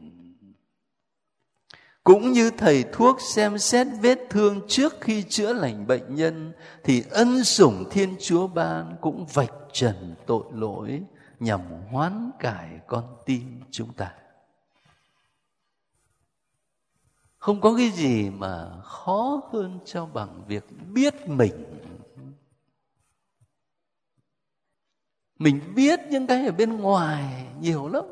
Cũng như thầy thuốc xem xét vết thương trước khi chữa lành bệnh nhân, thì ân sủng Thiên Chúa ban cũng vạch trần tội lỗi nhằm hoán cải con tim chúng ta. Không có cái gì mà khó hơn cho bằng việc biết mình. Mình biết những cái ở bên ngoài nhiều lắm,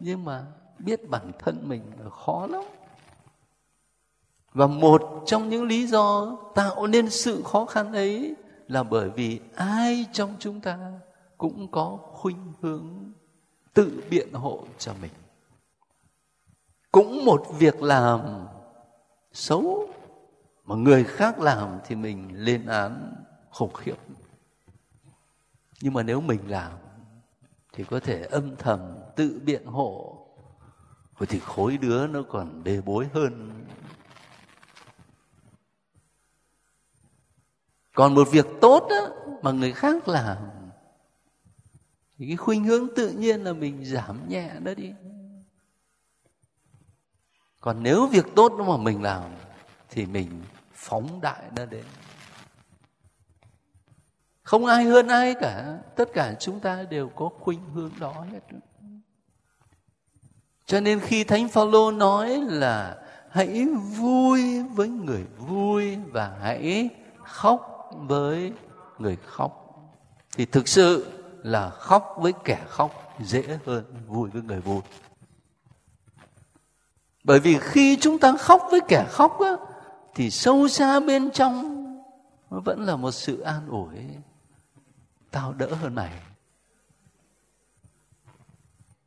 nhưng mà biết bản thân mình là khó lắm. Và một trong những lý do tạo nên sự khó khăn ấy là bởi vì ai trong chúng ta cũng có khuynh hướng tự biện hộ cho mình. Cũng một việc làm xấu mà người khác làm thì mình lên án khủng khiếp. Nhưng mà nếu mình làm thì có thể âm thầm tự biện hộ. Rồi thì khối đứa nó còn bê bối hơn. Còn một việc tốt đó, mà người khác làm thì cái khuynh hướng tự nhiên là mình giảm nhẹ nó đi. Còn nếu việc tốt đó mà mình làm thì mình phóng đại nó đến. Không ai hơn ai cả, tất cả chúng ta đều có khuynh hướng đó hết. Cho nên khi Thánh Phao-lô nói là hãy vui với người vui và hãy khóc với người khóc, thì thực sự là khóc với kẻ khóc dễ hơn vui với người vui. Bởi vì khi chúng ta khóc với kẻ khóc á, thì sâu xa bên trong nó vẫn là một sự an ủi. Tao đỡ hơn mày.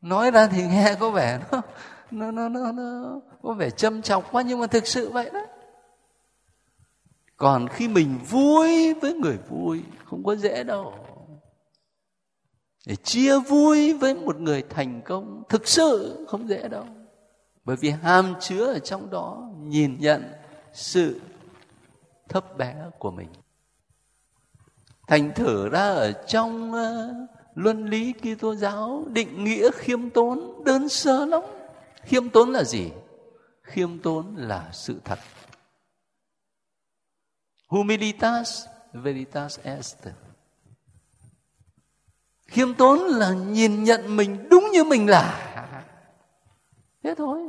Nói ra thì nghe có vẻ nó có vẻ châm chọc quá, nhưng mà thực sự vậy đó. Còn khi mình vui với người vui không có dễ đâu. Để chia vui với một người thành công thực sự không dễ đâu. Bởi vì hàm chứa ở trong đó nhìn nhận sự thấp bé của mình. Thành thử ra ở trong luân lý Kitô giáo, định nghĩa khiêm tốn đơn sơ lắm. Khiêm tốn là gì? Khiêm tốn là sự thật. Humilitas veritas est. Khiêm tốn là nhìn nhận mình đúng như mình là. Thế thôi.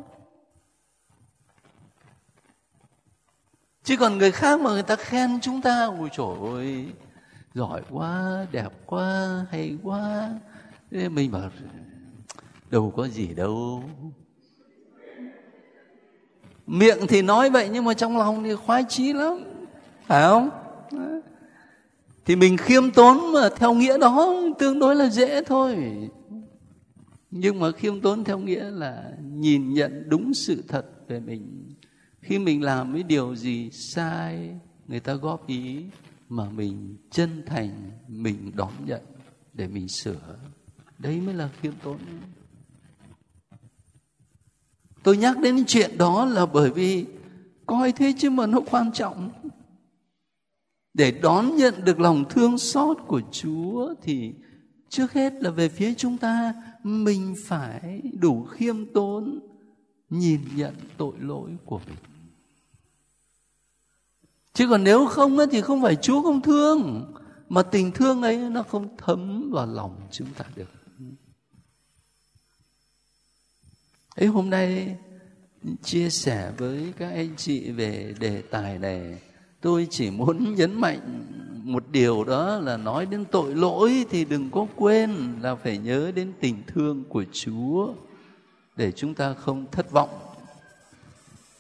Chứ còn người khác mà người ta khen chúng ta, ôi trời ơi, giỏi quá, đẹp quá, hay quá. Thế mình bảo đâu có gì đâu. Miệng thì nói vậy nhưng mà trong lòng thì khoái chí lắm, phải không? Thì mình khiêm tốn mà theo nghĩa đó tương đối là dễ thôi. Nhưng mà khiêm tốn theo nghĩa là nhìn nhận đúng sự thật về mình. Khi mình làm cái điều gì sai, người ta góp ý, mà mình chân thành, mình đón nhận để mình sửa. Đấy mới là khiêm tốn. Tôi nhắc đến chuyện đó là bởi vì coi thế chứ mà nó quan trọng. Để đón nhận được lòng thương xót của Chúa thì trước hết là về phía chúng ta, mình phải đủ khiêm tốn nhìn nhận tội lỗi của mình. Chứ còn nếu không thì không phải Chúa không thương, mà tình thương ấy nó không thấm vào lòng chúng ta được. Ấy, hôm nay chia sẻ với các anh chị về đề tài này, tôi chỉ muốn nhấn mạnh một điều, đó là nói đến tội lỗi thì đừng có quên là phải nhớ đến tình thương của Chúa để chúng ta không thất vọng.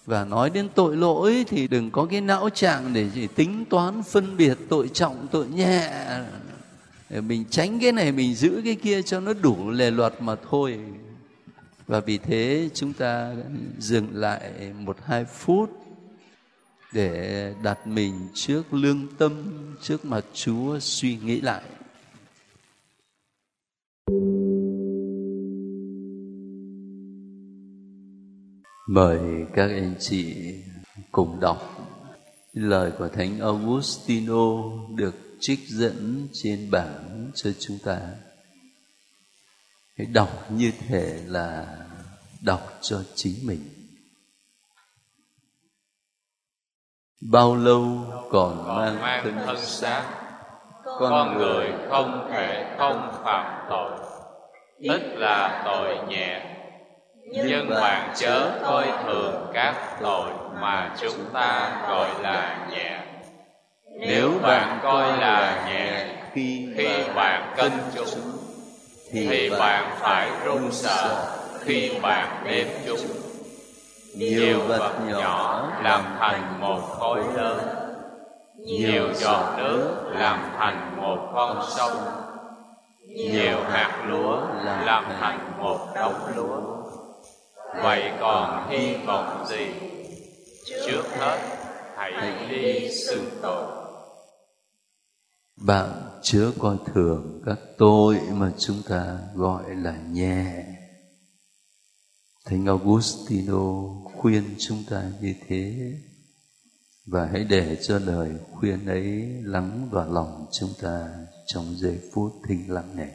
Và nói đến tội lỗi thì đừng có cái não trạng để chỉ tính toán phân biệt tội trọng, tội nhẹ. Để mình tránh cái này, mình giữ cái kia cho nó đủ lề luật mà thôi. Và vì thế chúng ta dừng lại 1-2 phút để đặt mình trước lương tâm, trước mặt Chúa suy nghĩ lại. Mời các anh chị cùng đọc lời của Thánh Augustino được trích dẫn trên bảng cho chúng ta. Hãy đọc như thể là đọc cho chính mình. Bao lâu còn mang thân xác, con người không thể không phạm tội, tức là tội nhẹ, nhưng bạn chớ coi thường các tội mà chúng ta gọi là nhẹ. Nếu bạn coi là nhẹ khi bạn cân chúng, thì bạn phải run sợ khi bạn đếm chúng. Nhiều vật nhỏ làm thành một khối lớn, nhiều giọt nước làm thành một con sông, nhiều hạt lúa làm thành một đống lúa. Vậy còn hy vọng gì? Trước hết hãy đi xưng tội. Bạn chớ coi thường các tội mà chúng ta gọi là nhẹ. Thánh Augustino khuyên chúng ta như thế, và hãy để cho lời khuyên ấy lắng vào lòng chúng ta trong giây phút thinh lặng này.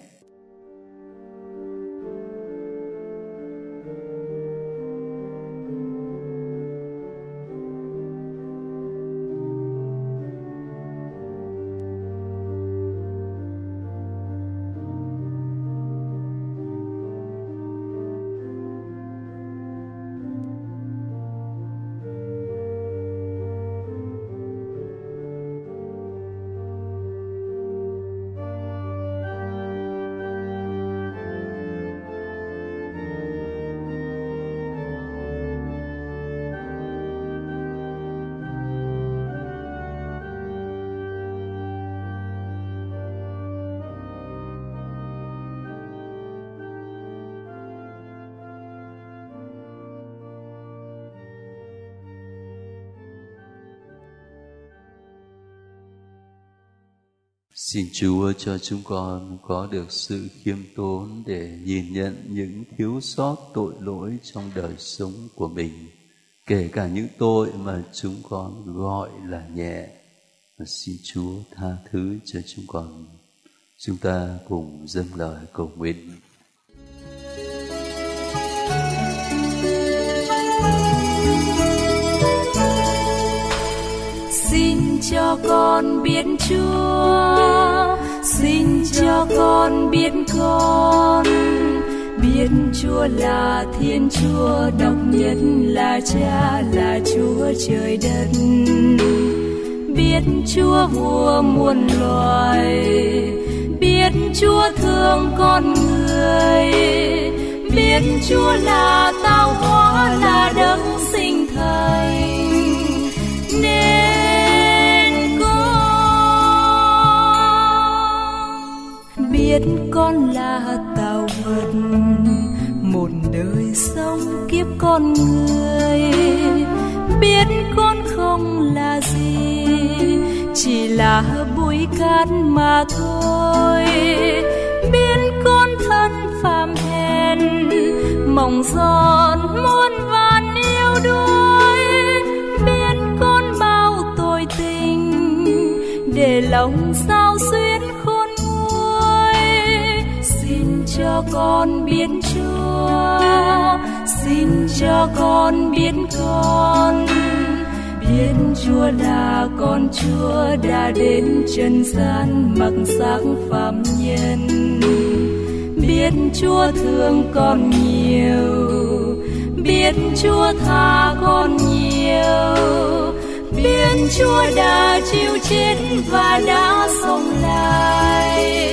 Xin Chúa cho chúng con có được sự khiêm tốn để nhìn nhận những thiếu sót tội lỗi trong đời sống của mình, kể cả những tội mà chúng con gọi là nhẹ. Và xin Chúa tha thứ cho chúng con. Chúng ta cùng dâng lời cầu nguyện. Xin cho con biết Chúa, xin cho con biết Chúa là Thiên Chúa độc nhất, là Cha, là Chúa trời đất. Biết Chúa vua muôn loài, biết Chúa thương con người, biết Chúa là tạo hóa, là đấng sinh thành. Biết con là tạo vật, một đời sống kiếp con người. Biết con không là gì, chỉ là bụi cát mà thôi. Biết con thân phàm hèn, mỏng giòn muôn vàn yêu đuối. Biết con bao tội tình, để lòng sao xuyên. Xin cho con biết Chúa, xin cho con biết biết Chúa là con Chúa đã đến trần gian mặc xác phàm nhân. Biết Chúa thương con nhiều, biết Chúa tha con nhiều, biết Chúa đã chịu chết và đã sống lại.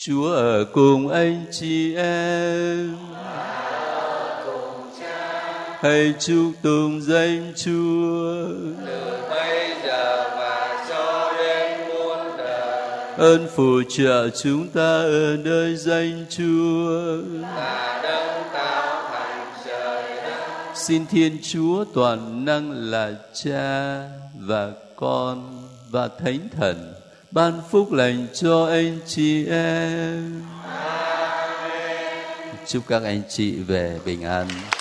Chúa ở cùng anh chị em, hãy chúc tụng danh Chúa từ bây giờ và cho đến muôn đời. Ơn phù trợ chúng ta ở nơi danh Chúa là đấng tạo thành trời đất. Xin Thiên Chúa toàn năng là Cha và Con và Thánh Thần ban phúc lành cho anh chị em. Amen. Chúc các anh chị về bình an.